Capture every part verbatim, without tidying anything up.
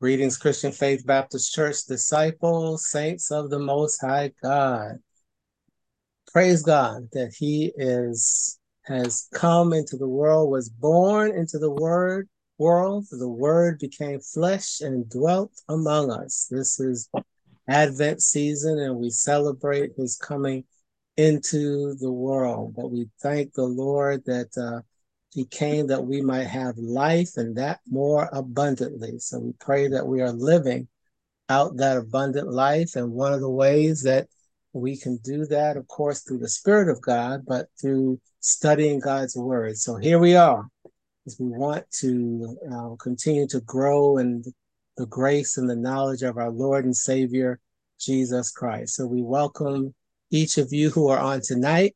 Greetings, Christian Faith Baptist Church disciples, saints of the Most High God. Praise God that He is has come into the world, was born into the Word world. The Word became flesh and dwelt among us. This is Advent season, and we celebrate His coming into the world. But we thank the Lord that Uh, He came that we might have life and that more abundantly. So we pray that we are living out that abundant life. And one of the ways that we can do that, of course, through the Spirit of God, but through studying God's Word. So here we are, as we want to uh, continue to grow in the grace and the knowledge of our Lord and Savior, Jesus Christ. So we welcome each of you who are on tonight.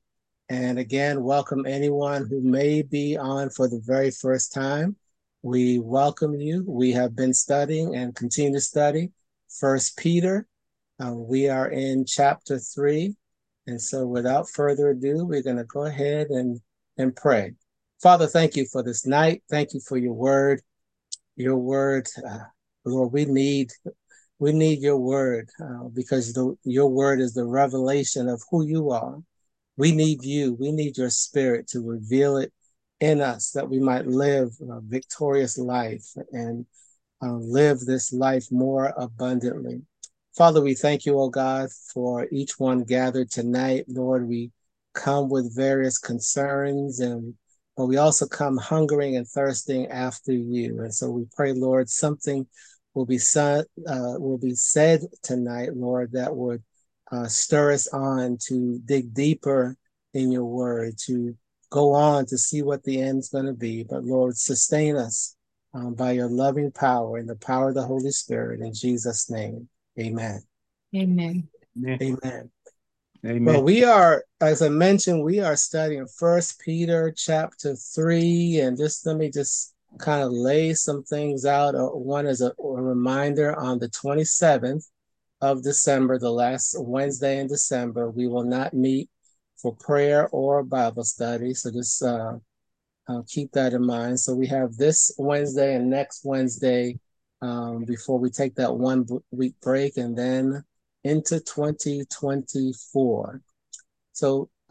And again, welcome anyone who may be on for the very first time. We welcome you. We have been studying and continue to study First Peter. Uh, we are in chapter three. And so without further ado, we're going to go ahead and, and pray. Father, thank you for this night. Thank you for your word. Your word, uh, Lord, we need we need your word uh, because the, your word is the revelation of who you are. We need you. We need your Spirit to reveal it in us that we might live a victorious life and uh, live this life more abundantly. Father, we thank you, O God, for each one gathered tonight. Lord, we come with various concerns, and but we also come hungering and thirsting after you. And so we pray, Lord, something will be, son, uh, will be said tonight, Lord, that would Uh, stir us on to dig deeper in your word, to go on to see what the end's going to be. But Lord, sustain us um, by your loving power and the power of the Holy Spirit. In Jesus' name, amen. Amen. Amen. Amen. Amen. Well, we are, as I mentioned, we are studying First Peter chapter three. And just let me just kind of lay some things out. One is a, a reminder on the twenty-seventh. Of December, the last Wednesday in December, we will not meet for prayer or Bible study. So just uh, uh, keep that in mind. So we have this Wednesday and next Wednesday um, before we take that one week break and then into twenty twenty-four. So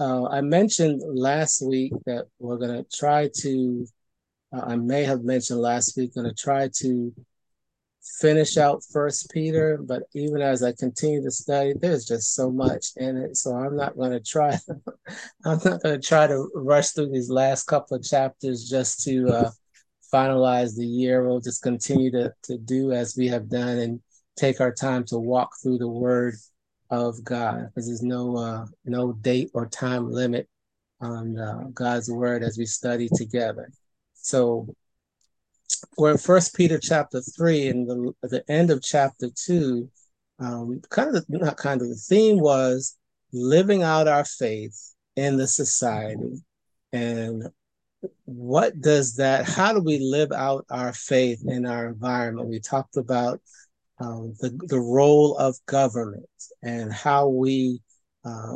uh, I mentioned last week that we're going to try to, uh, I may have mentioned last week, going to try to finish out First Peter, but even as I continue to study, there's just so much in it. So I'm not going to try. I'm not going to try to rush through these last couple of chapters just to uh, finalize the year. We'll just continue to to do as we have done and take our time to walk through the Word of God, because there's no uh, no date or time limit on uh, God's Word as we study together. So we're in First Peter chapter three, and the the end of chapter two. Um, kind of not kind of the theme was living out our faith in the society, and what does that? How do we live out our faith in our environment? We talked about um, the the role of government and how we uh,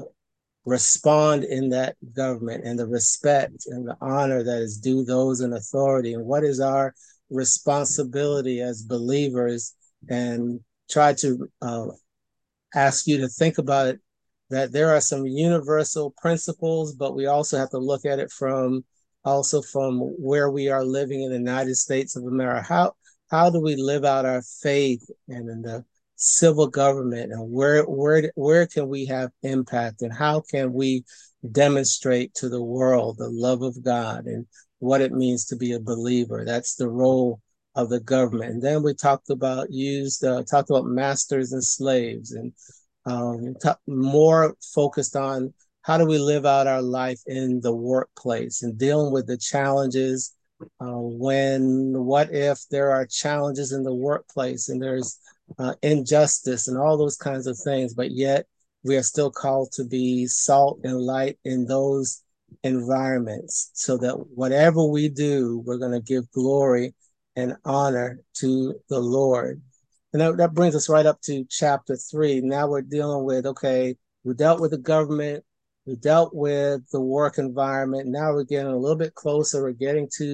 respond in that government, and the respect and the honor that is due those in authority, and what is our responsibility as believers, and try to uh, ask you to think about it, that there are some universal principles, but we also have to look at it from also from where we are living in the United States of America. How how do we live out our faith and in the civil government, and where where where can we have impact, and how can we demonstrate to the world the love of God and what it means to be a believer? That's the role of the government. And then we talked about used, uh, talked about masters and slaves, and um, t- more focused on how do we live out our life in the workplace and dealing with the challenges. Uh, when, what if there are challenges in the workplace and there's uh, injustice and all those kinds of things, but yet we are still called to be salt and light in those environments, so that whatever we do, we're going to give glory and honor to the Lord. And that, that brings us right up to chapter three. Now we're dealing with, okay, we dealt with the government, we dealt with the work environment. Now we're getting a little bit closer. We're getting to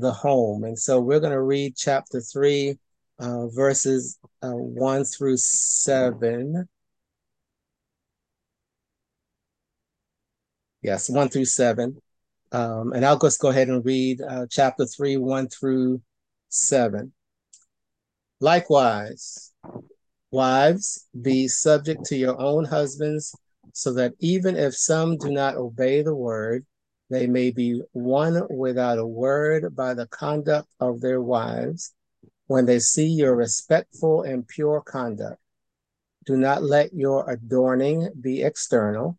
the home. And so we're going to read chapter three uh, verses uh, one through seven. Yes, one through seven. Um, and I'll just go ahead and read uh, chapter three, one through seven. Likewise, wives, be subject to your own husbands, so that even if some do not obey the word, they may be won without a word by the conduct of their wives when they see your respectful and pure conduct. Do not let your adorning be external,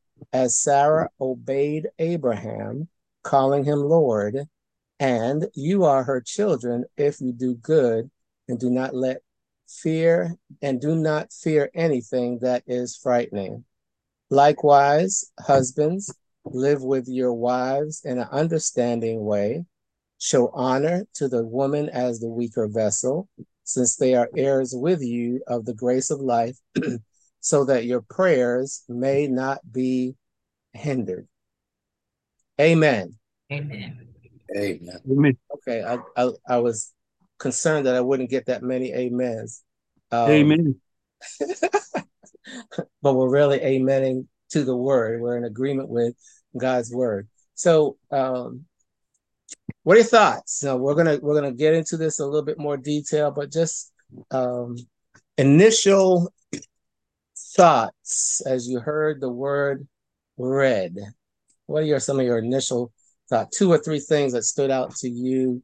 as Sarah obeyed Abraham, calling him Lord, and you are her children if you do good and do not let fear and do not fear anything that is frightening. Likewise, husbands, live with your wives in an understanding way. Show honor to the woman as the weaker vessel, since they are heirs with you of the grace of life, so that your prayers may not be hindered. Amen. Amen. Amen. Okay, I, I, I was concerned that I wouldn't get that many amens. Um, Amen. But we're really amening to the word. We're in agreement with God's word. So, um, what are your thoughts? Now, we're gonna we're gonna get into this in a little bit more detail, but just um, initial thoughts as you heard the word read. What are your, some of your initial thoughts? Two or three things that stood out to you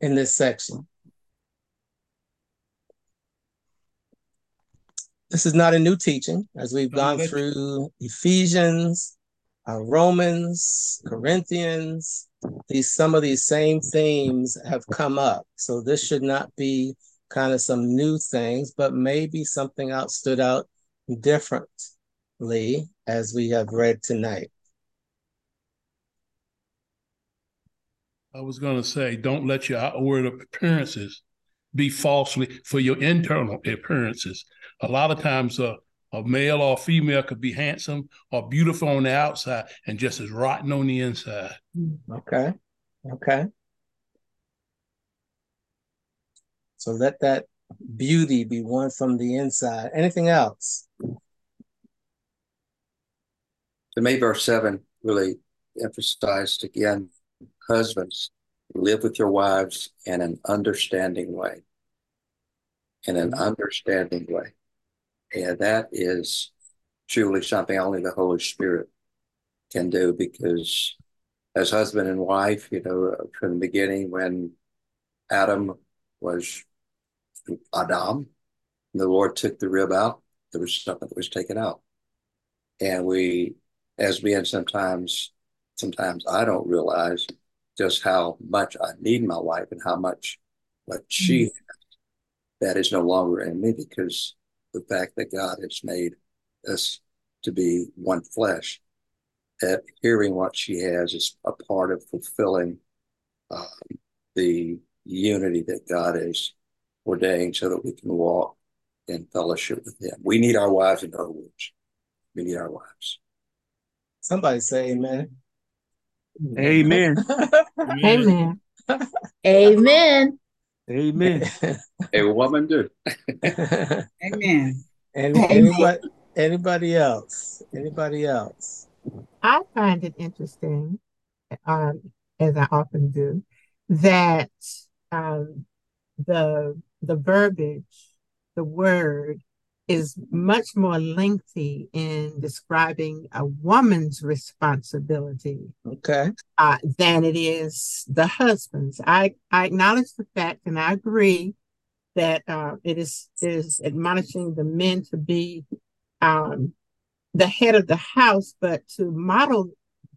in this section. This is not a new teaching, as we've gone through Ephesians, uh, Romans, Corinthians. These some of these same themes have come up, so this should not be kind of some new things, but maybe something else stood out differently as we have read tonight. I was going to say, don't let your outward appearances be falsely for your internal appearances. A lot of times uh, a male or female could be handsome or beautiful on the outside and just as rotten on the inside. Okay. Okay. So let that beauty be one from the inside. Anything else? To me, verse seven really emphasized again, husbands, live with your wives in an understanding way. In an understanding way. And that is truly something only the Holy Spirit can do, because as husband and wife, you know, from the beginning when Adam was Adam, the Lord took the rib out, there was something that was taken out. And we, as men, sometimes, sometimes I don't realize just how much I need my wife and how much what she has that is no longer in me, because the fact that God has made us to be one flesh, that hearing what she has is a part of fulfilling uh, the unity that God has ordained so that we can walk in fellowship with Him. We need our wives, in other words. We need our wives. Somebody say amen. Amen. Amen. Amen. Amen. A woman do. Amen. And anybody, anybody else? Anybody else? I find it interesting, um, as I often do, that um, the the verbiage, the word, is much more lengthy in describing a woman's responsibility, okay, uh, than it is the husband's. I, I acknowledge the fact, and I agree that uh, it is it is admonishing the men to be um, the head of the house, but to model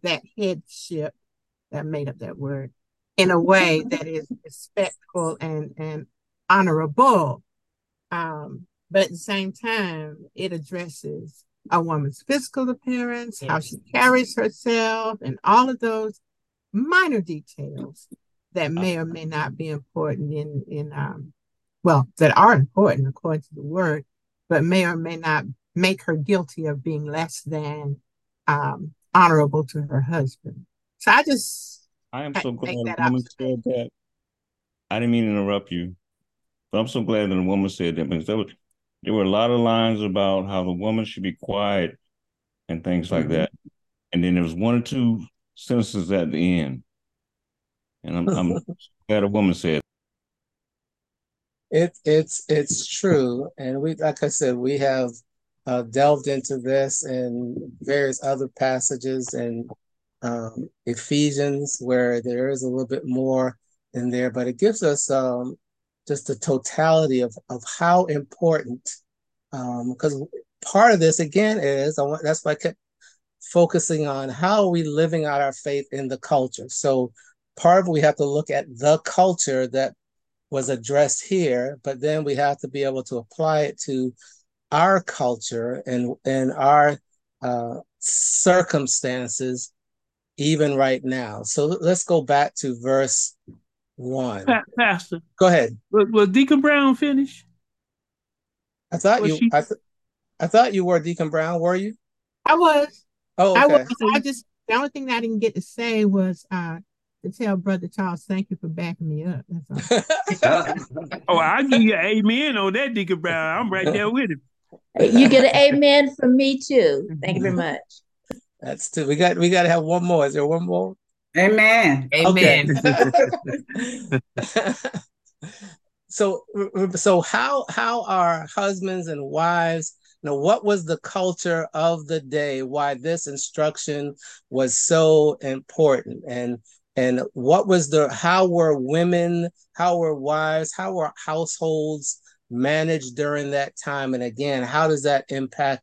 that headship, I made up that word, in a way that is respectful and and honorable. Um, But at the same time, it addresses a woman's physical appearance, yes. how she carries herself, and all of those minor details that may or may not be important in, in um, well, that are important according to the word, but may or may not make her guilty of being less than um, honorable to her husband. So I just... I am so glad that woman said that. I didn't mean to interrupt you, but I'm so glad that the woman said that, because there, was, there were a lot of lines about how the woman should be quiet and things mm-hmm. like that. And then there was one or two sentences at the end. And I'm, I'm glad a woman said that. It it's it's true, and we like I said, we have uh, delved into this in various other passages in um, Ephesians, where there is a little bit more in there, but it gives us um, just the totality of of how important. Because um, part of this again is I want, that's why I kept focusing on how are we living out our faith in the culture. So part of it, we have to look at the culture that was addressed here, but then we have to be able to apply it to our culture and, and our uh, circumstances, even right now. So let's go back to verse one. Pastor. Go ahead. Was, was Deacon Brown finished? I thought was you she... I, th- I thought you were Deacon Brown, were you? I was. Oh, okay. I was. I just, the only thing I didn't get to say was, uh, to tell Brother Charles, thank you for backing me up. That's all. Oh, I give you an amen on that, Deacon Brown. I'm right there with him. You get an amen from me too. Thank you very much. That's two. We got we got to have one more. Is there one more? Amen. Amen. Okay. so so how how are husbands and wives? Now, what was the culture of the day? Why this instruction was so important? And And what was the, how were women, how were wives, how were households managed during that time? And again, how does that impact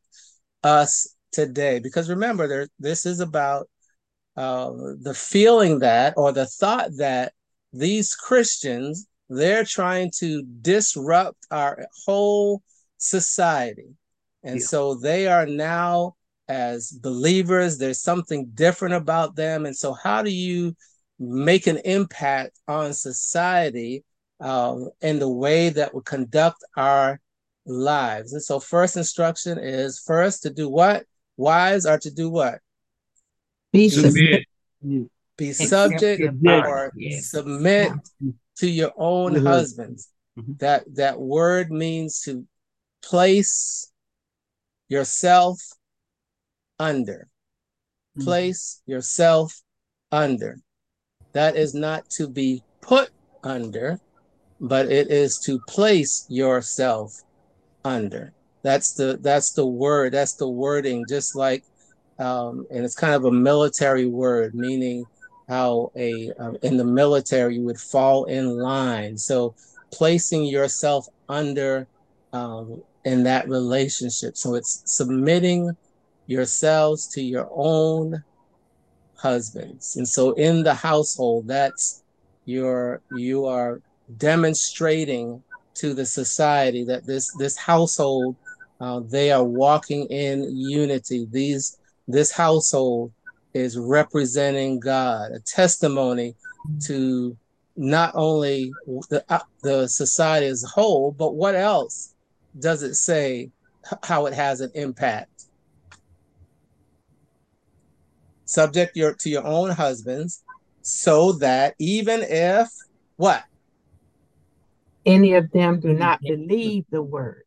us today? Because remember, there, this is about uh, the feeling that, or the thought that these Christians, they're trying to disrupt our whole society. And yeah. so they are now, as believers, there's something different about them. And so how do you make an impact on society um, in the way that we conduct our lives? And so first instruction is first to do what? Wives are to do what? Be submit. submit. Be subject or yes. submit yeah. to your own mm-hmm. husbands. Mm-hmm. That, that word means to place yourself under. Mm-hmm. Place yourself under. That is not to be put under, but it is to place yourself under. That's the that's the word, that's the wording, just like, um, and it's kind of a military word, meaning how a um, in the military you would fall in line. So placing yourself under um, in that relationship. So it's submitting yourselves to your own husbands. And so in the household, that's your, you are demonstrating to the society that this, this household, uh, they are walking in unity. These, this household is representing God, a testimony to not only the, uh, the society as a whole, but what else does it say how it has an impact? Subject your to your own husbands, so that even if what? Any of them do not believe the word.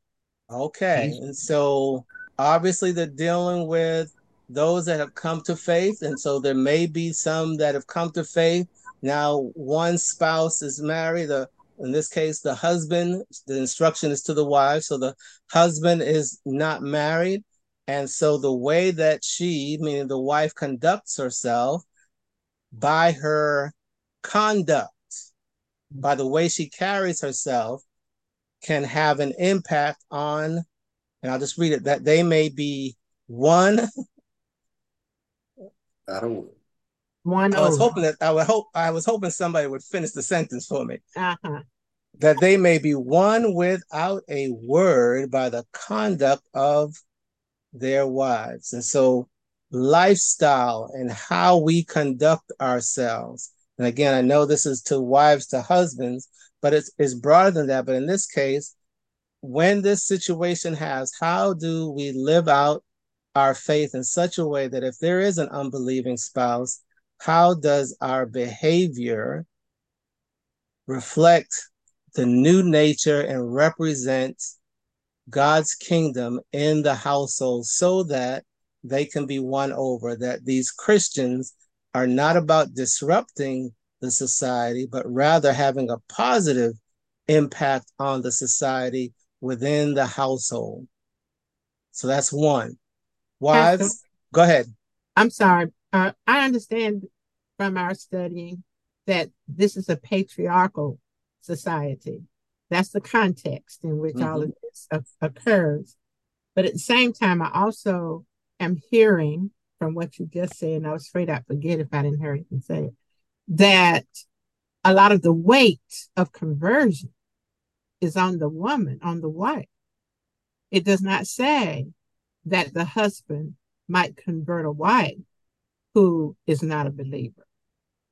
Okay. And so obviously they're dealing with those that have come to faith. And so there may be some that have come to faith. Now one spouse is married. The, in this case, the husband, the instruction is to the wife. So the husband is not married. And so the way that she, meaning the wife, conducts herself, by her conduct, by the way she carries herself, can have an impact on, and I'll just read it, that they may be one. I don't One I was over. hoping that I would hope I was hoping somebody would finish the sentence for me. Uh-huh. that they may be won without a word by the conduct of their wives. And so lifestyle and how we conduct ourselves. And again, I know this is to wives, to husbands, but it's, it's broader than that. But in this case, when this situation has, how do we live out our faith in such a way that if there is an unbelieving spouse, how does our behavior reflect the new nature and represent God's kingdom in the household so that they can be won over, that these Christians are not about disrupting the society, but rather having a positive impact on the society within the household. So that's one. Wives, Pastor, go ahead. I'm sorry. Uh, I understand from our studying that this is a patriarchal society. That's the context in which mm-hmm. all of this occurs. But at the same time, I also am hearing from what you just said, and I was afraid I'd forget if I didn't hear you say it, that a lot of the weight of conversion is on the woman, on the wife. It does not say that the husband might convert a wife who is not a believer.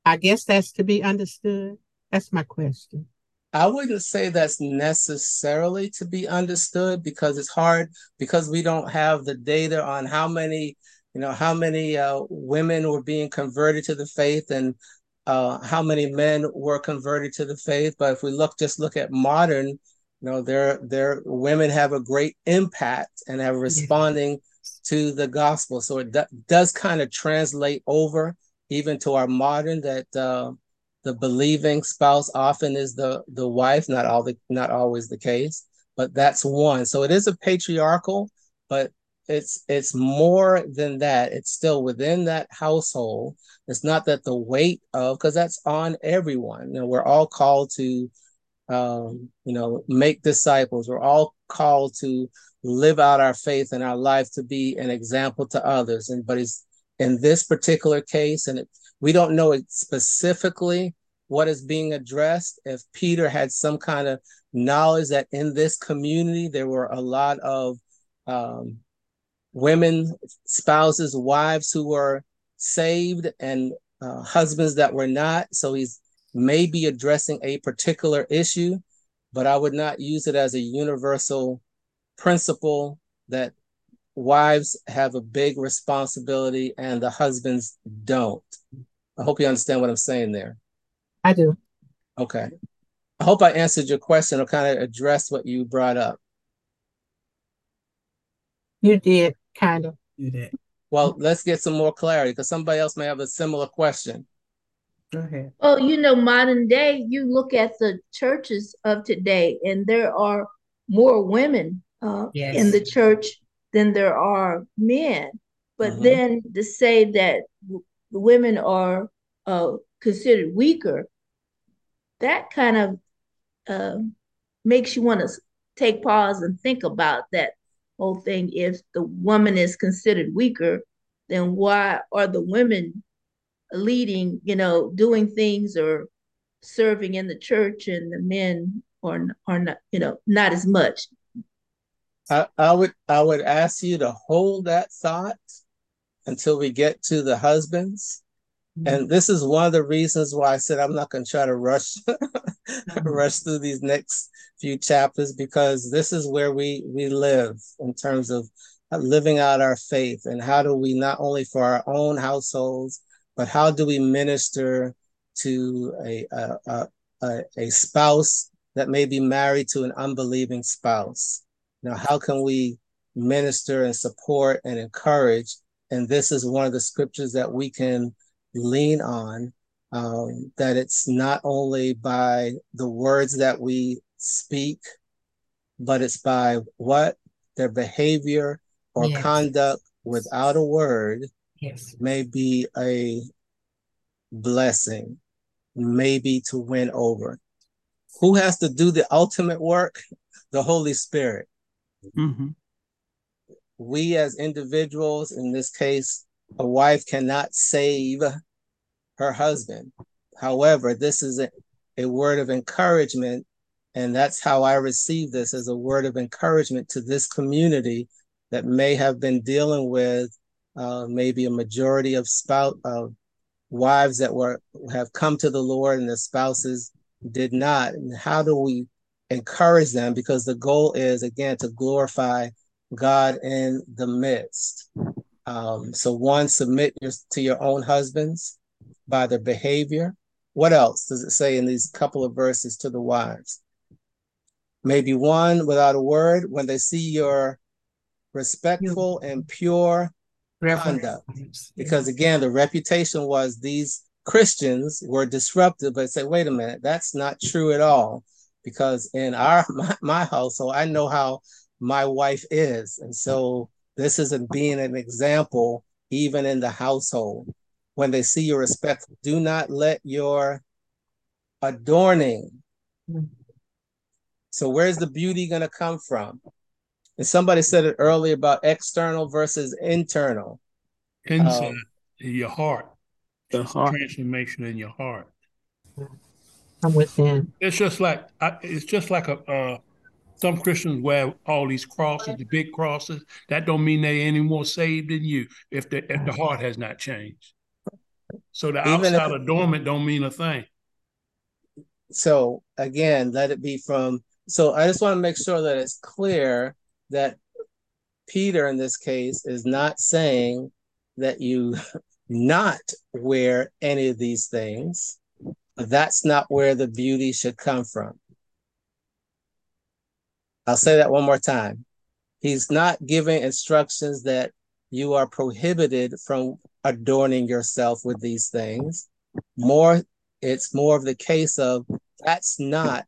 I guess that's to be understood. That's my question. I wouldn't say that's necessarily to be understood because it's hard, because we don't have the data on how many, you know, how many uh, women were being converted to the faith and uh, how many men were converted to the faith. But if we look, just look at modern, you know, their their women have a great impact and are responding to the gospel. So it do, does kind of translate over even to our modern that uh, the believing spouse often is the the wife, not all the not always the case, but that's one. So it is a patriarchal, but it's it's more than that. It's still within that household. It's not that the weight of, because that's on everyone. You know, we're all called to, um, you know, make disciples. We're all called to live out our faith and our life to be an example to others. And but it's in this particular case, and it, we don't know specifically what is being addressed. If Peter had some kind of knowledge that in this community, there were a lot of um, women, spouses, wives who were saved and uh, husbands that were not. So he's maybe addressing a particular issue, but I would not use it as a universal principle that wives have a big responsibility and the husbands don't. I hope you understand what I'm saying there. I do. Okay. I hope I answered your question or kind of addressed what you brought up. You did, kind of. You did. Well, let's get some more clarity because somebody else may have a similar question. Go ahead. Well, you know, modern day, you look at the churches of today and there are more women uh, yes. in the church than there are men. But mm-hmm. then to say that w- women are uh, considered weaker, that kind of uh, makes you want to take pause and think about that whole thing. If the woman is considered weaker, then why are the women leading, you know, doing things or serving in the church and the men are, are not, you know, not as much? I, I would I would ask you to hold that thought until we get to the husbands. Mm-hmm. And this is one of the reasons why I said I'm not going to try to rush mm-hmm. rush through these next few chapters, because this is where we, we live in terms of living out our faith and how do we not only for our own households, but how do we minister to a a, a, a spouse that may be married to an unbelieving spouse? Now, how can we minister and support and encourage? And this is one of the scriptures that we can lean on, um, that it's not only by the words that we speak, but it's by what their behavior or yes. conduct without a word yes. may be a blessing, maybe to win over. Who has to do the ultimate work? The Holy Spirit. Mm-hmm. We as individuals, in this case, a wife cannot save her husband. However, this is a, a word of encouragement And that's how I received this, as a word of encouragement to this community that may have been dealing with uh, maybe a majority of spouse of wives that were have come to the Lord and their spouses did not. And how do we encourage them? Because the goal is, again, to glorify God in the midst. Um, so one, submit your, to your own husbands by their behavior. What else does it say in these couple of verses to the wives? Maybe one, without a word, when they see your respectful and pure conduct. Because again, the reputation was these Christians were disruptive, but say, wait a minute, that's not true at all. Because in our my, my household, I know how my wife is. And so this isn't being an example, even in the household. When they see your respect, do not let your adorning. So where's the beauty going to come from? And somebody said it earlier about external versus internal. Inside, um, in your heart. The heart. Transformation in your heart. I'm with them. It's just like I, it's just like a uh, some Christians wear all these crosses, the big crosses. That don't mean they any more saved than you if the if the heart has not changed. So the Even outside if, adornment don't mean a thing. So again, let it be from. So I just want to make sure that it's clear that Peter, in this case, is not saying that you not wear any of these things. That's not where the beauty should come from. I'll say that one more time. He's not giving instructions that you are prohibited from adorning yourself with these things. More, it's more of the case of that's not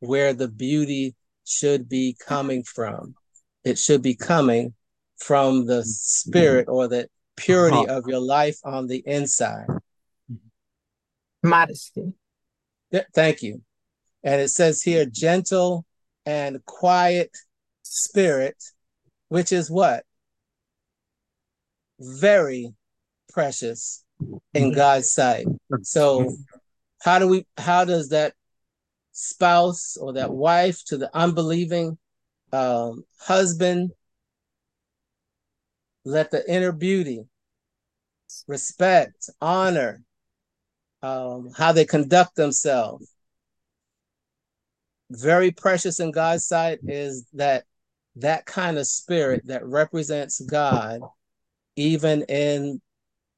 where the beauty should be coming from. It should be coming from the spirit or the purity uh-huh. of your life on the inside. Modesty. Thank you. And it says here, gentle and quiet spirit, which is what? Very precious in God's sight. So how do we, how does that spouse or that wife to the unbelieving um, husband let the inner beauty, respect, honor, Um, how they conduct themselves. Very precious in God's sight is that that kind of spirit that represents God even in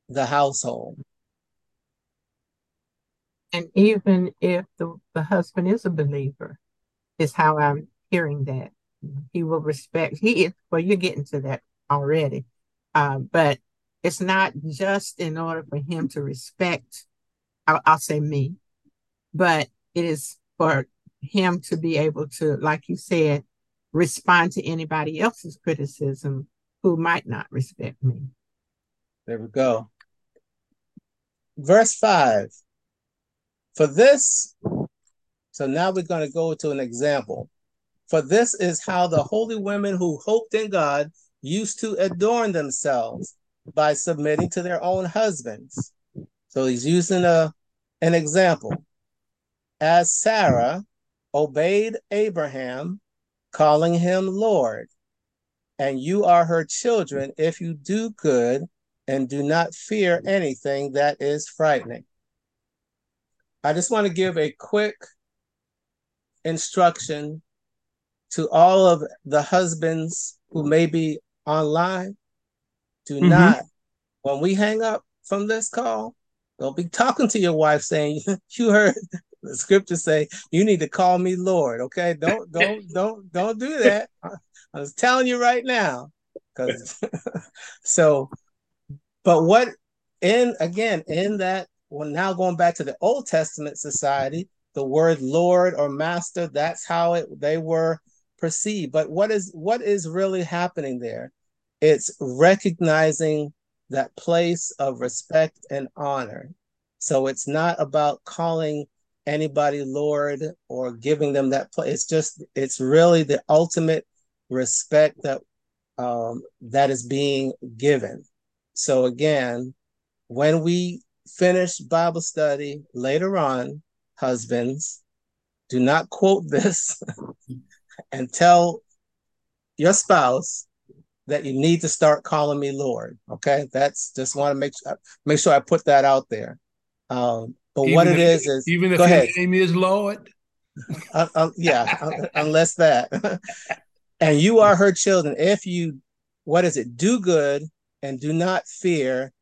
the household. And even if the, the husband is a believer, is how I'm hearing that. He will respect, he is, well, you're getting to that already. Uh, but it's not just in order for him to respect I'll, I'll say me, but it is for him to be able to, like you said, respond to anybody else's criticism who might not respect me. There we go. Verse five. For this, so now we're going to go to an example. For this is how the holy women who hoped in God used to adorn themselves, by submitting to their own husbands. So he's using a, an example. As Sarah obeyed Abraham, calling him Lord, and you are her children if you do good and do not fear anything that is frightening. I just want to give a quick instruction to all of the husbands who may be online. Do mm-hmm. not, when we hang up from this call, don't be talking to your wife saying, you heard the scripture say, you need to call me Lord, okay? Don't, don't, don't, don't do that. I was telling you right now. Cause so, but what, in again, in that, well, now going back to the Old Testament society, the word Lord or Master, that's how it, they were perceived. But what is, what is really happening there? It's recognizing that place of respect and honor. So it's not about calling anybody Lord or giving them that place. It's just, it's really the ultimate respect that um, that is being given. So again, when we finish Bible study later on, husbands, do not quote this and tell your spouse that you need to start calling me Lord. Okay, that's just want to make make sure I put that out there. Um, but even what if, it is is even if your name is Lord, uh, uh, yeah, uh, unless that. And you are her children if you, what is it? Do good and do not fear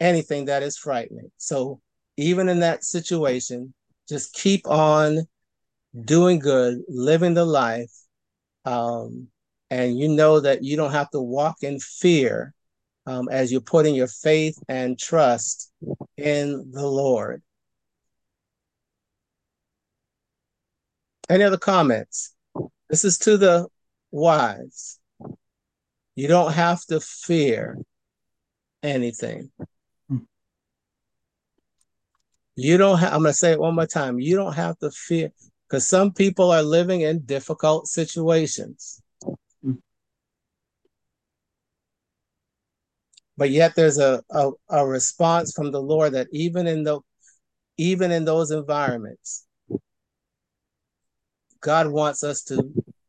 anything that is frightening. So even in that situation, just keep on doing good, living the life. Um, and you know that you don't have to walk in fear um, as you're putting your faith and trust in the Lord. Any other comments? This is to the wives. You don't have to fear anything. You don't have, I'm going to say it one more time. You don't have to fear, because some people are living in difficult situations. Mm. But yet there's a, a, a response from the Lord that even in the, even in those environments, God wants us to,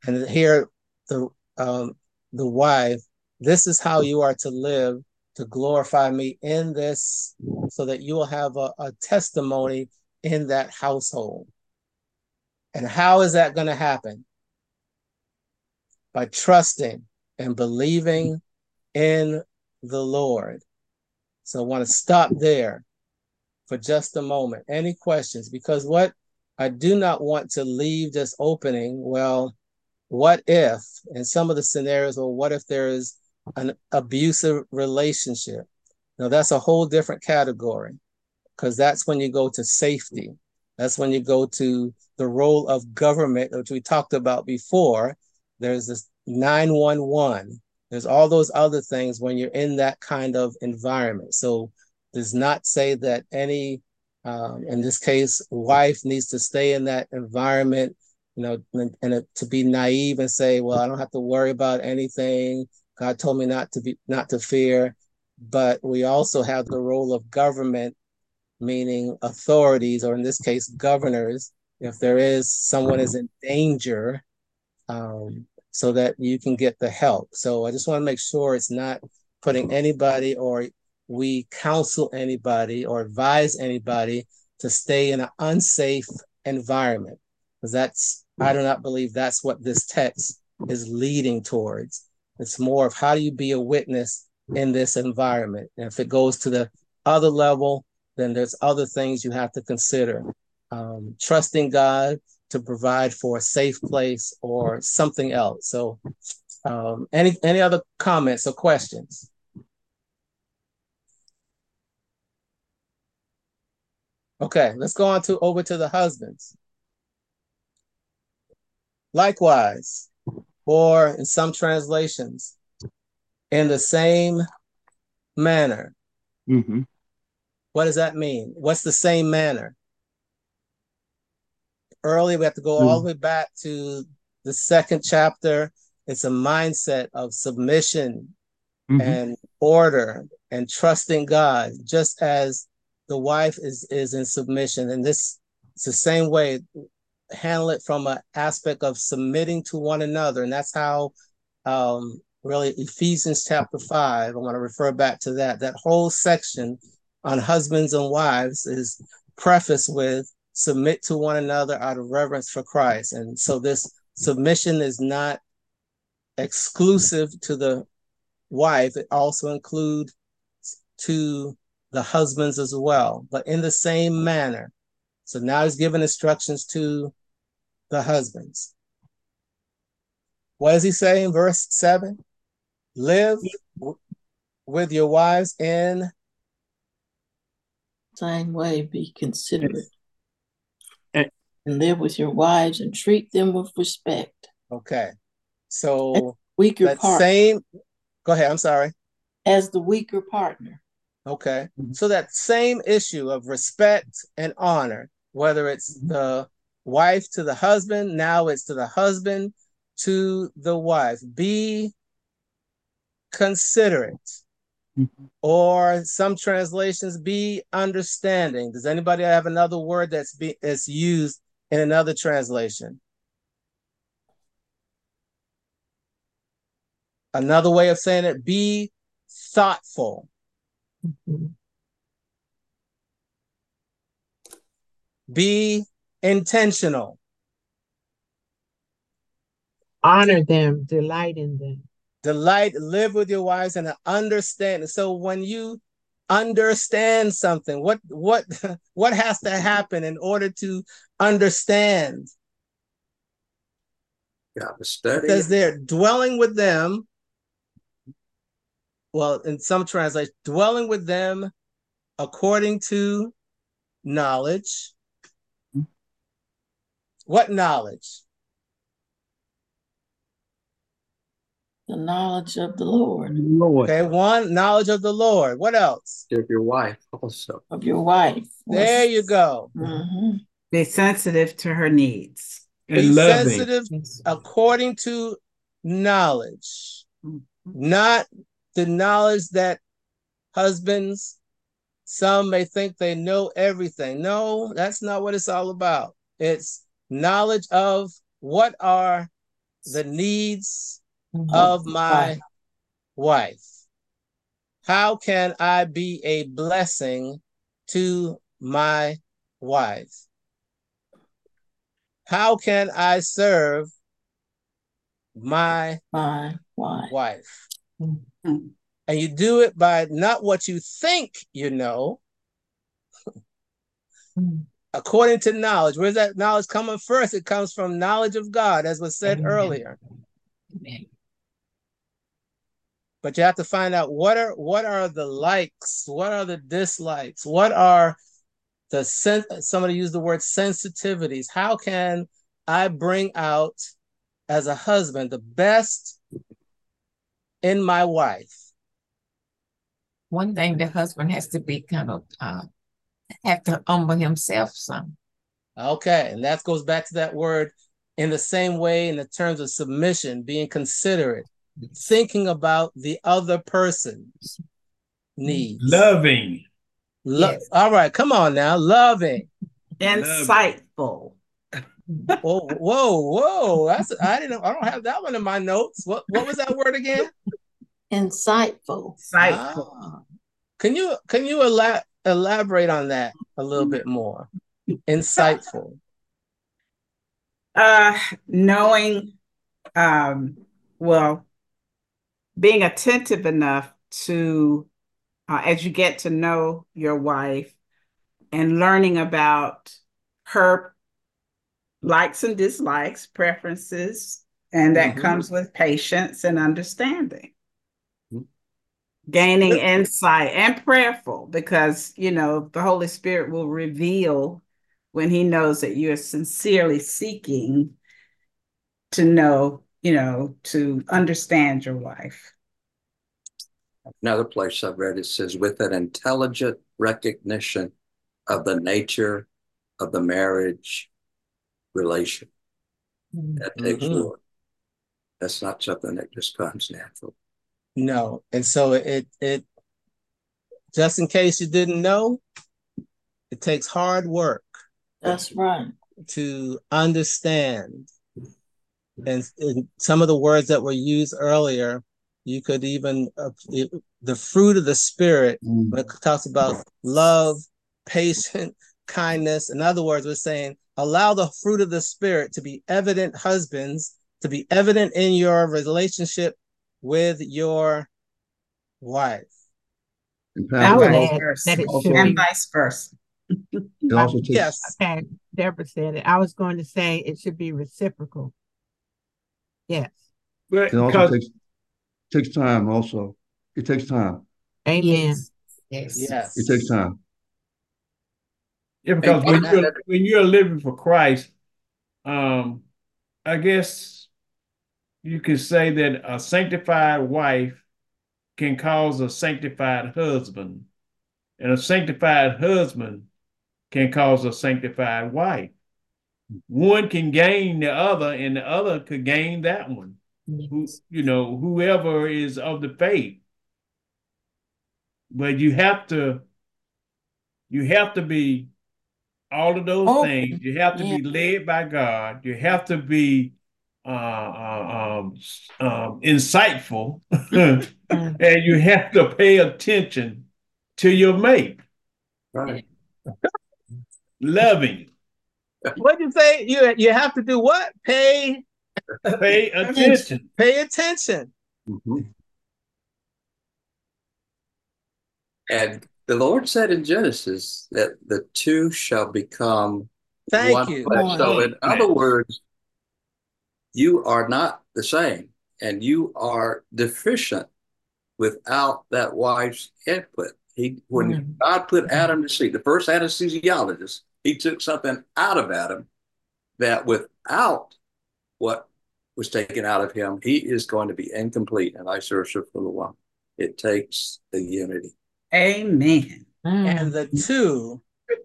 and here the, um, the wife, this is how you are to live, to glorify me in this, so that you will have a, a testimony in that household. And how is that going to happen? By trusting and believing in the Lord. So I want to stop there for just a moment. Any questions? Because what I do not want to leave this opening, well, what if, in some of the scenarios, well, what if there is an abusive relationship? Now, that's a whole different category, because that's when you go to safety. That's when you go to the role of government, which we talked about before. There's this nine one one. There's all those other things when you're in that kind of environment. So does not say that any, um, in this case, wife needs to stay in that environment, you know, and, and to be naive and say, well, I don't have to worry about anything. God told me not to be, not to fear. But we also have the role of government, meaning authorities, or in this case, governors, if there is someone is in danger, um, so that you can get the help. So I just want to make sure it's not putting anybody, or we counsel anybody or advise anybody to stay in an unsafe environment, because that's, I do not believe that's what this text is leading towards. It's more of how do you be a witness in this environment? And if it goes to the other level, then there's other things you have to consider. Um, trusting God to provide for a safe place or something else. So um, any any other comments or questions? Okay, let's go on to over to the husbands. Likewise, or in some translations, in the same manner. Mm-hmm. What does that mean? What's the same manner? Early, we have to go all the way back to the second chapter. It's a mindset of submission, mm-hmm, and order and trusting God, just as the wife is, is in submission. And this, it's the same way, handle it from an aspect of submitting to one another. And that's how um, really Ephesians chapter five, I want to refer back to that. That whole section on husbands and wives is prefaced with submit to one another out of reverence for Christ. And so this submission is not exclusive to the wife. It also includes to the husbands as well, but in the same manner. So now he's giving instructions to the husbands. What does he say in verse seven? Live w- with your wives in same way, be considerate. And live with your wives and treat them with respect. Okay. So weaker that partner. Same, go ahead, I'm sorry. As the weaker partner. Okay. Mm-hmm. So that same issue of respect and honor, whether it's the wife to the husband, now it's to the husband to the wife. Be considerate. Mm-hmm. Or some translations, be understanding. Does anybody have another word that's be, is used in another translation. Another way of saying it, be thoughtful. Mm-hmm. Be intentional. Honor them, delight in them. Delight, live with your wives and understand. So when you understand something, what what what has to happen in order to understand? Got to study. Because they're dwelling with them. Well, in some translations, dwelling with them according to knowledge. What knowledge? The knowledge of the Lord. Lord. Okay, one, knowledge of the Lord. What else? Of your wife also. Of your wife. There you go. Mm-hmm. Be sensitive to her needs. And be loving. Sensitive according to knowledge. Mm-hmm. Not the knowledge that husbands, some may think they know everything. No, that's not what it's all about. It's knowledge of what are the needs of my wife. How can I be a blessing to my wife? How can I serve my, my wife? wife? Mm-hmm. And you do it by not what you think you know, according to knowledge. Where's that knowledge coming first? It comes from knowledge of God, as was said Amen. earlier. Amen. But you have to find out what are what are the likes, what are the dislikes, what are the sen- somebody used the word sensitivities. How can I bring out as a husband the best in my wife? One thing, the husband has to be kind of uh, have to humble himself some. Okay, and that goes back to that word in the same way in the terms of submission, being considerate. Thinking about the other person's needs. Loving. Lo- yes. All right, come on now. Loving. Insightful. Whoa, whoa, whoa. That's, I didn't I don't have that one in my notes. What what was that word again? Insightful. Insightful. Ah. Can you can you elab- elaborate on that a little bit more? Insightful. Uh knowing um well, being attentive enough to, uh, as you get to know your wife and learning about her likes and dislikes, preferences, and that mm-hmm. comes with patience and understanding. Mm-hmm. Gaining insight and prayerful because, you know, the Holy Spirit will reveal when he knows that you are sincerely seeking to know, you know, to understand your wife. Another place I've read, it says, with an intelligent recognition of the nature of the marriage relation. Mm-hmm. That takes work. That's not something that just comes natural. No. And so it, it, just in case you didn't know, it takes hard work. That's right. To understand. And, and some of the words that were used earlier, you could even, uh, the fruit of the Spirit, when it talks about love, patience, kindness. In other words, we're saying, allow the fruit of the Spirit to be evident, husbands, to be evident in your relationship with your wife. And vice versa. Also yes. Okay, Deborah said it. I was going to say it should be reciprocal. Yes. It also takes, takes time also. It takes time. Amen. Yes. Yes. It takes time. Yeah, because when you're, when you're living for Christ, um, I guess you could say that a sanctified wife can cause a sanctified husband, and a sanctified husband can cause a sanctified wife. One can gain the other, and the other could gain that one. Yes. Who, you know, whoever is of the faith. But you have to, you have to be all of those oh, things. You have to yeah. be led by God. You have to be uh, um, um, insightful, and you have to pay attention to your mate. Right. Loving. What'd you say? You you have to do what? Pay. Pay attention. Pay attention. Mm-hmm. And the Lord said in Genesis that the two shall become Thank one you. flesh. So in other words, you are not the same, and you are deficient without that wife's input. He, when mm-hmm. God put Adam to sleep, the first anesthesiologist, he took something out of Adam that without what was taken out of him, he is going to be incomplete, and I search for the one. It takes the unity. Amen. Mm. And the two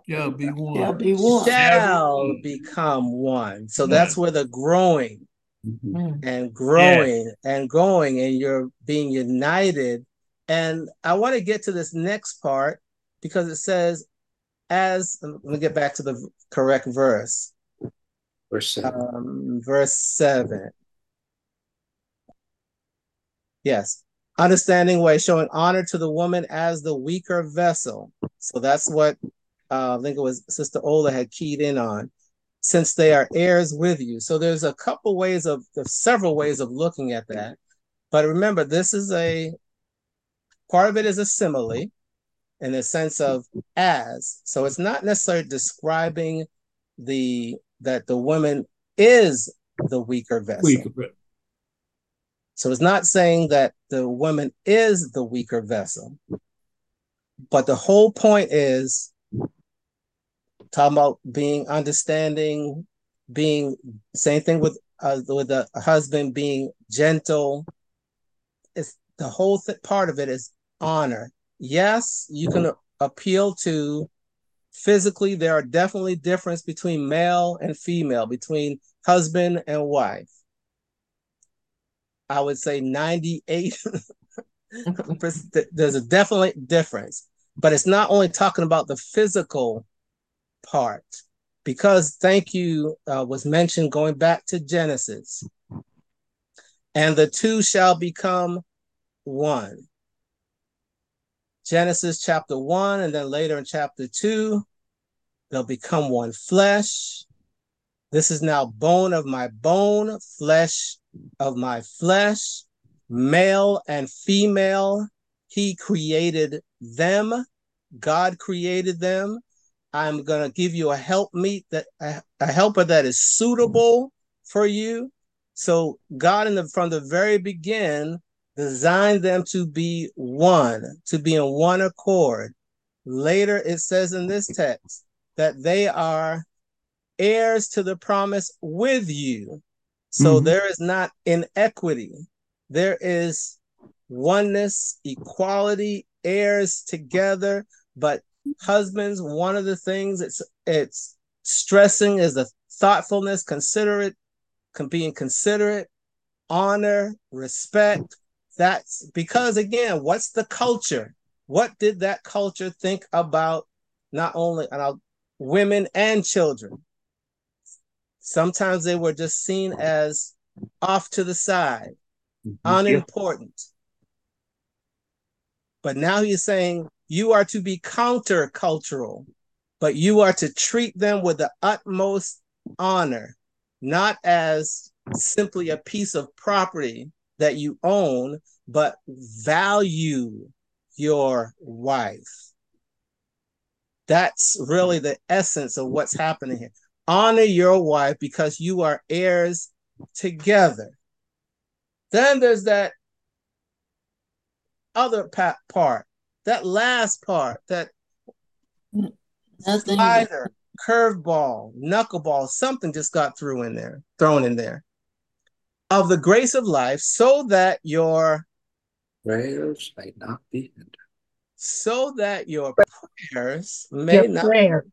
shall be one. Shall, be one. shall become one. So mm. that's where the growing mm-hmm. and growing yes. and going, and you're being united. And I want to get to this next part, because it says, as, let me get back to the correct verse. Verse seven. Um, verse seven. Yes. Understanding way, showing honor to the woman as the weaker vessel. So that's what uh, I think it was Sister Ola had keyed in on, since they are heirs with you. So there's a couple ways of, there's several ways of looking at that. But remember, this is a, part of it is a simile in the sense of as. So it's not necessarily describing the that the woman is the weaker vessel. Weaker vessel. So it's not saying that the woman is the weaker vessel, but the whole point is talking about being understanding, being same thing with uh, with a husband, being gentle. It's the whole th- part of it is honor. Yes, you can appeal to physically. There are definitely differences between male and female, between husband and wife. I would say ninety-eight percent there's a definite difference, but it's not only talking about the physical part, because thank you uh, was mentioned going back to Genesis. And the two shall become one. Genesis chapter one, and then later in chapter two, they'll become one flesh. This is now bone of my bone, flesh of my flesh, male and female. He created them. God created them. I'm going to give you a helpmeet, that a, a helper that is suitable for you. So God, in the, from the very beginning, designed them to be one, to be in one accord. Later, it says in this text that they are heirs to the promise with you. So mm-hmm. there is not inequity. There is oneness, equality, heirs together. But husbands, one of the things it's it's stressing is the thoughtfulness, considerate, being considerate, honor, respect. That's because, again, what's the culture? What did that culture think about not only about women and children? Sometimes they were just seen as off to the side, unimportant. But now he's saying you are to be countercultural, but you are to treat them with the utmost honor, not as simply a piece of property that you own, but value your wife. That's really the essence of what's happening here. Honor your wife because you are heirs together. Then there's that other pa- part, that last part, that Nothing. slider, curveball, knuckleball, something just got through in there, thrown in there. Of the grace of life, so that your prayers may not be hindered. So that your prayers may your not prayer. be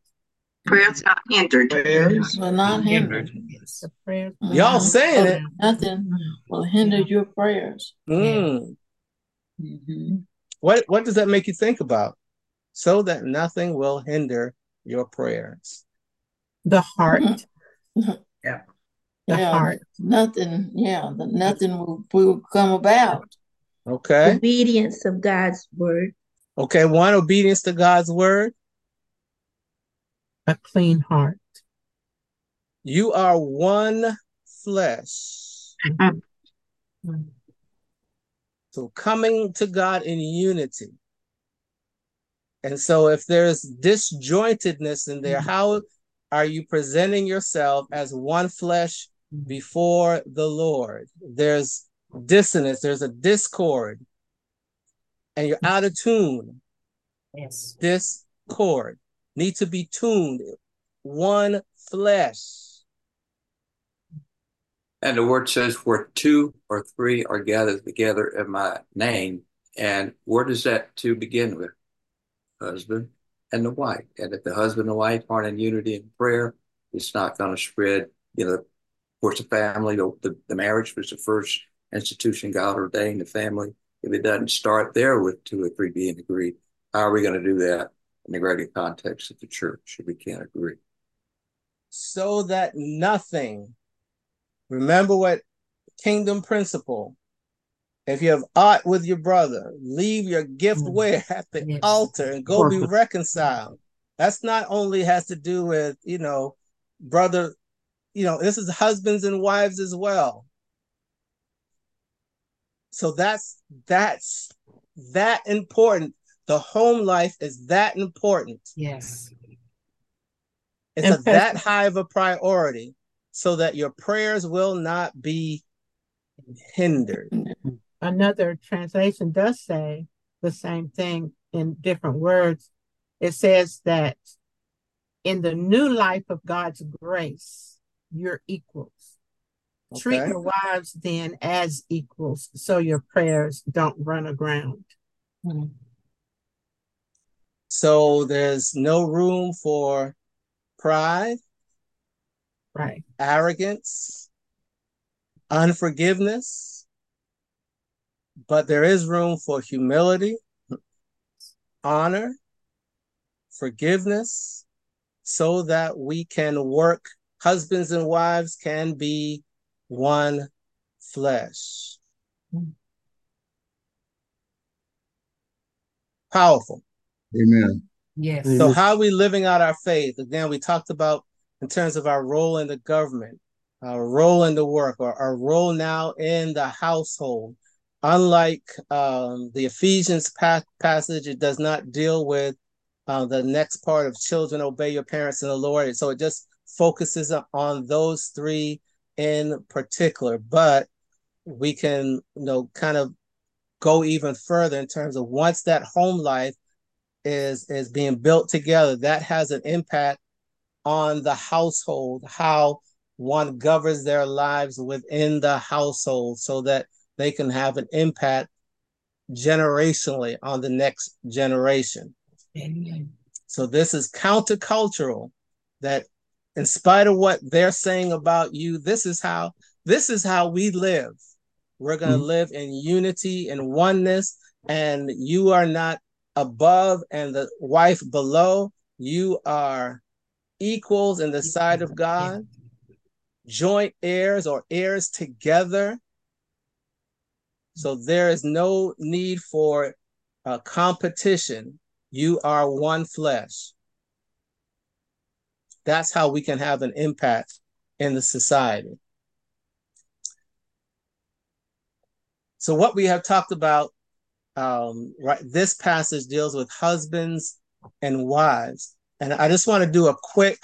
Prayers not hindered. Prayers will not hindered. hindered. Y'all saying it. Nothing will hinder your prayers. Mm. Mm-hmm. What What does that make you think about? So that nothing will hinder your prayers. the heart. Mm-hmm. Yeah. The yeah, heart. Nothing, yeah, the, nothing will, will come about. Okay. Obedience of God's word. Okay, one, obedience to God's word. A clean heart. You are one flesh. Mm-hmm. So coming to God in unity. And so if there's disjointedness in there, mm-hmm. how are you presenting yourself as one flesh before the Lord? There's dissonance. There's a discord. And you're out of tune. Yes. Discord. Need to be tuned. One flesh. And the word says where two or three are gathered together in my name. And where does that two begin with? Husband and the wife. And if the husband and wife aren't in unity in prayer, it's not going to spread. You know, of course, the family, the, the marriage was the first institution God ordained, the family. If it doesn't start there with two or three being agreed, how are we going to do that in the greater context of the church if we can't agree? So that nothing. Remember what kingdom principle. If you have aught with your brother, leave your gift mm-hmm. where at the yes. altar and go be reconciled. That's not only has to do with, you know, brother, you know, this is husbands and wives as well. So that's, that's that important. The home life is that important. Yes. It's a, that high of a priority. So that your prayers will not be hindered. Another translation does say the same thing in different words. It says that in the new life of God's grace, you're equals. Okay. Treat your wives then as equals so your prayers don't run aground. So there's no room for pride. Right. Arrogance, unforgiveness, but there is room for humility, honor, forgiveness, so that we can work. Husbands and wives can be one flesh. Powerful. Amen. Yes. So how are we living out our faith? Again, we talked about in terms of our role in the government, our role in the work, or our role now in the household. Unlike um, the Ephesians pa- passage, it does not deal with uh, the next part of children obey your parents in the Lord. So it just focuses on those three in particular. But we can, you know, kind of go even further in terms of once that home life is is being built together, that has an impact on the household, how one governs their lives within the household so that they can have an impact generationally on the next generation. Amen. So this is countercultural, that in spite of what they're saying about you, this is how, this is how we live. We're going to mm-hmm. live in unity and oneness, and you are not above and the wife below. You are equals in the sight of God, joint heirs or heirs together. So there is no need for uh, competition. You are one flesh. That's how we can have an impact in the society. So what we have talked about, um, right, this passage deals with husbands and wives. And I just want to do a quick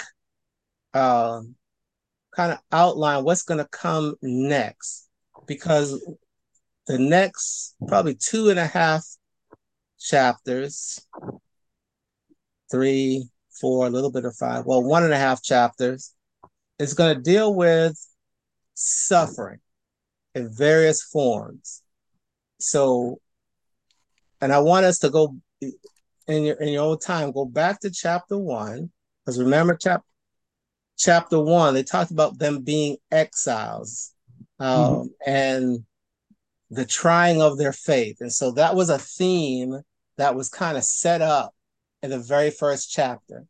uh, kind of outline what's going to come next, because the next probably two and a half chapters, three, four, a little bit of five, well, one and a half chapters is going to deal with suffering in various forms. So, and I want us to go... In your in your own time, go back to chapter one, because remember chap chapter one, they talked about them being exiles um, mm-hmm. and the trying of their faith, and so that was a theme that was kind of set up in the very first chapter.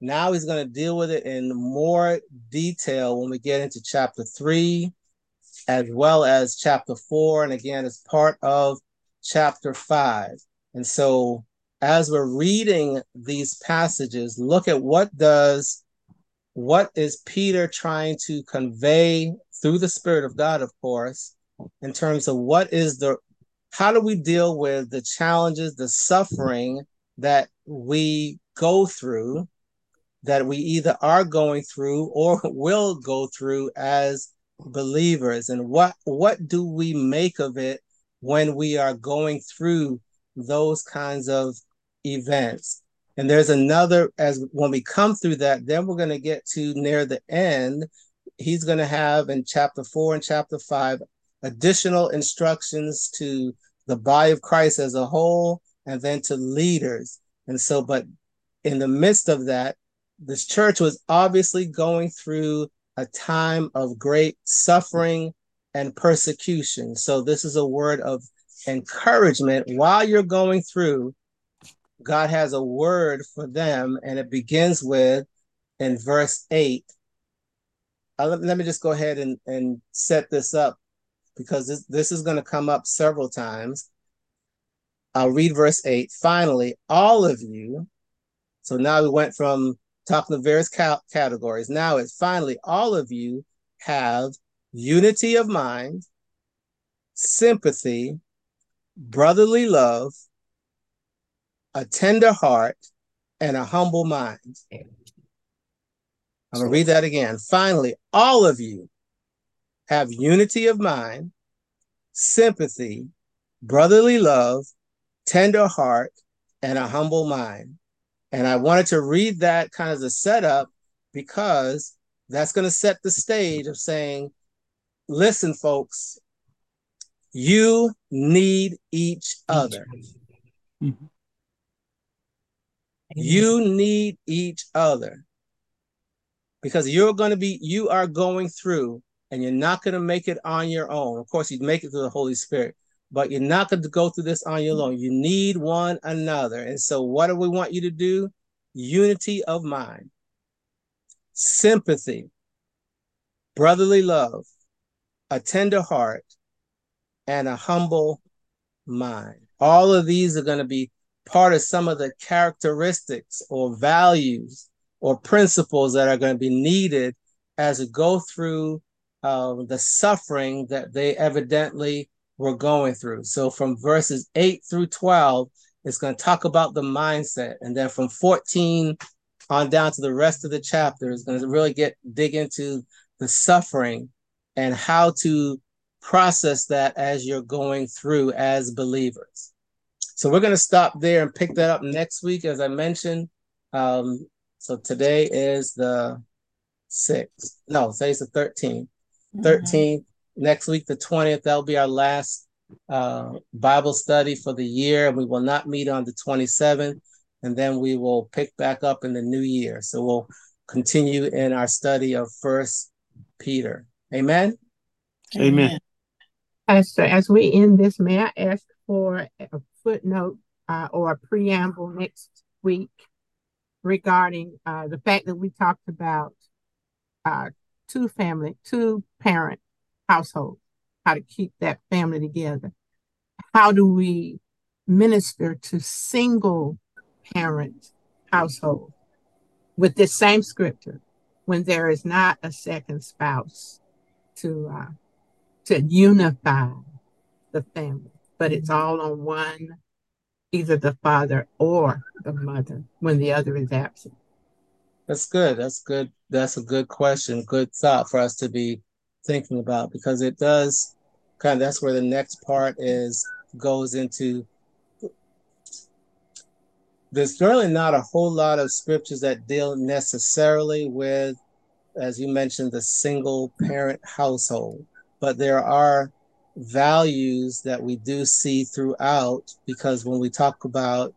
Now he's going to deal with it in more detail when we get into chapter three, as well as chapter four. And again, it's part of chapter five. And so as we're reading these passages, look at what does, what is Peter trying to convey through the Spirit of God, of course, in terms of what is the, how do we deal with the challenges, the suffering that we go through, that we either are going through or will go through as believers, and what what do we make of it when we are going through those kinds of events? And there's another, as when we come through that, then we're going to get to near the end. He's going to have in chapter four and chapter five additional instructions to the body of Christ as a whole, and then to leaders. And so, but in the midst of that, this church was obviously going through a time of great suffering and persecution. So this is a word of encouragement. While you're going through, God has a word for them, and it begins with, in verse eight. Uh, let me just go ahead and, and set this up, because this, this is going to come up several times. I'll read verse eight. Finally, all of you, so now we went from talking of various ca- categories. Now it's finally, all of you have unity of mind, sympathy, brotherly love, a tender heart, and a humble mind. I'm going to read that again. Finally, all of you have unity of mind, sympathy, brotherly love, tender heart, and a humble mind. And I wanted to read that kind of the setup, because that's going to set the stage of saying, listen, folks, you need each other. Mm-hmm. You need each other, because you're going to be, you are going through, and you're not going to make it on your own. Of course, you'd make it through the Holy Spirit, but you're not going to go through this on your own. You need one another. And so what do we want you to do? Unity of mind, sympathy, brotherly love, a tender heart, and a humble mind. All of these are going to be part of some of the characteristics or values or principles that are going to be needed as we go through uh, the suffering that they evidently we're going through. So from verses eight through twelve, it's going to talk about the mindset. And then from fourteen on down to the rest of the chapter, it's going to really get dig into the suffering and how to process that as you're going through as believers. So we're going to stop there and pick that up next week, as I mentioned. Um, so today is the sixth. No, today's the thirteenth. Mm-hmm. thirteenth. Next week, the twentieth, that'll be our last uh, Bible study for the year. We will not meet on the twenty-seventh, and then we will pick back up in the new year. So we'll continue in our study of First Peter. Amen? Amen. As, as we end this, may I ask for a footnote uh, or a preamble next week regarding uh, the fact that we talked about uh, two family, two parent household, how to keep that family together. How do we minister to single parent household with this same scripture when there is not a second spouse to uh, to unify the family, but it's all on one, either the father or the mother when the other is absent? That's good. That's good. That's a good question. Good thought for us to be thinking about, because it does kind of, that's where the next part is, goes into. There's really not a whole lot of scriptures that deal necessarily with, as you mentioned, the single parent household, but there are values that we do see throughout, because when we talk about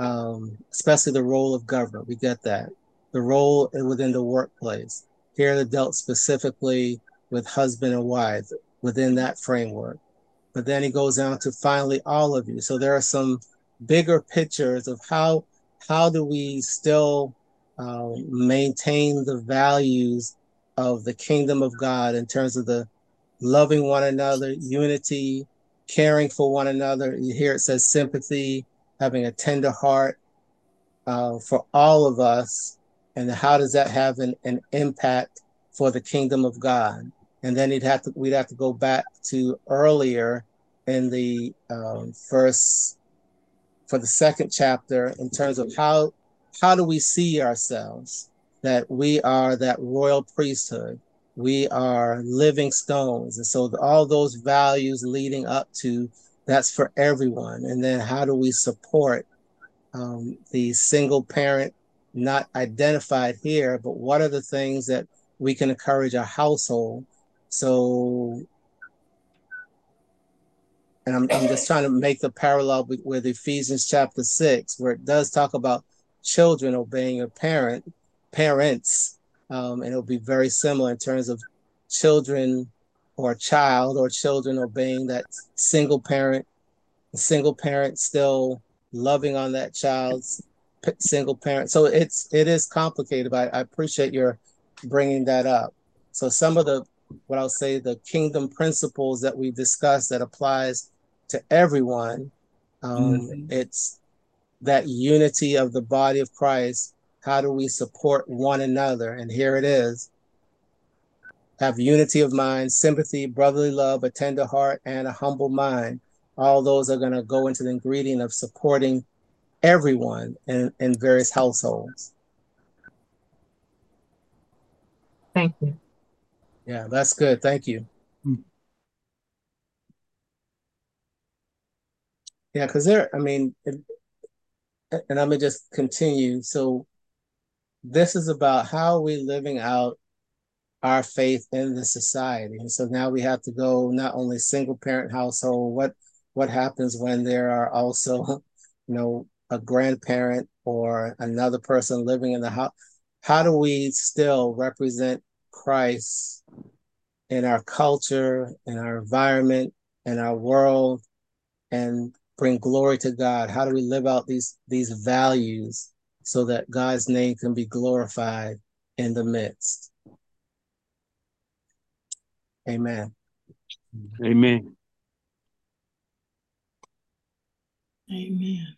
um, especially the role of government, we get that, the role within the workplace. Here it dealt specifically with husband and wife within that framework. But then he goes down to finally all of you. So there are some bigger pictures of how how do we still uh, maintain the values of the kingdom of God in terms of the loving one another, unity, caring for one another. Here it says sympathy, having a tender heart uh, for all of us. And how does that have an, an impact for the kingdom of God? And then he'd have to, we'd have to go back to earlier in the um, first, for the second chapter, in terms of how how do we see ourselves, that we are that royal priesthood, we are living stones. And so all those values leading up to, that's for everyone. And then how do we support um, the single parent, not identified here, but what are the things that we can encourage our household? So, and I'm, I'm just trying to make the parallel with, with Ephesians chapter six, where it does talk about children obeying your parent, parents, um, and it'll be very similar in terms of children or child or children obeying that single parent, single parent still loving on that child's single parent. So it's, it is complicated, but I, I appreciate your bringing that up. So some of the, what I'll say, the kingdom principles that we discussed that applies to everyone, um, mm-hmm. it's that unity of the body of Christ. How do we support one another? And here it is. Have unity of mind, sympathy, brotherly love, a tender heart, and a humble mind. All those are going to go into the ingredient of supporting everyone in, in various households. Thank you. Yeah, that's good. Thank you. Hmm. Yeah, because there, I mean, it, and I'm going to just continue. So this is about how we're living out our faith in the society. And so now we have to go not only single parent household, what, what happens when there are also, you know, a grandparent or another person living in the house? How do we still represent Christ in our culture, in our environment, in our world, and bring glory to God? How do we live out these these values so that God's name can be glorified in the midst? Amen. Amen. Amen.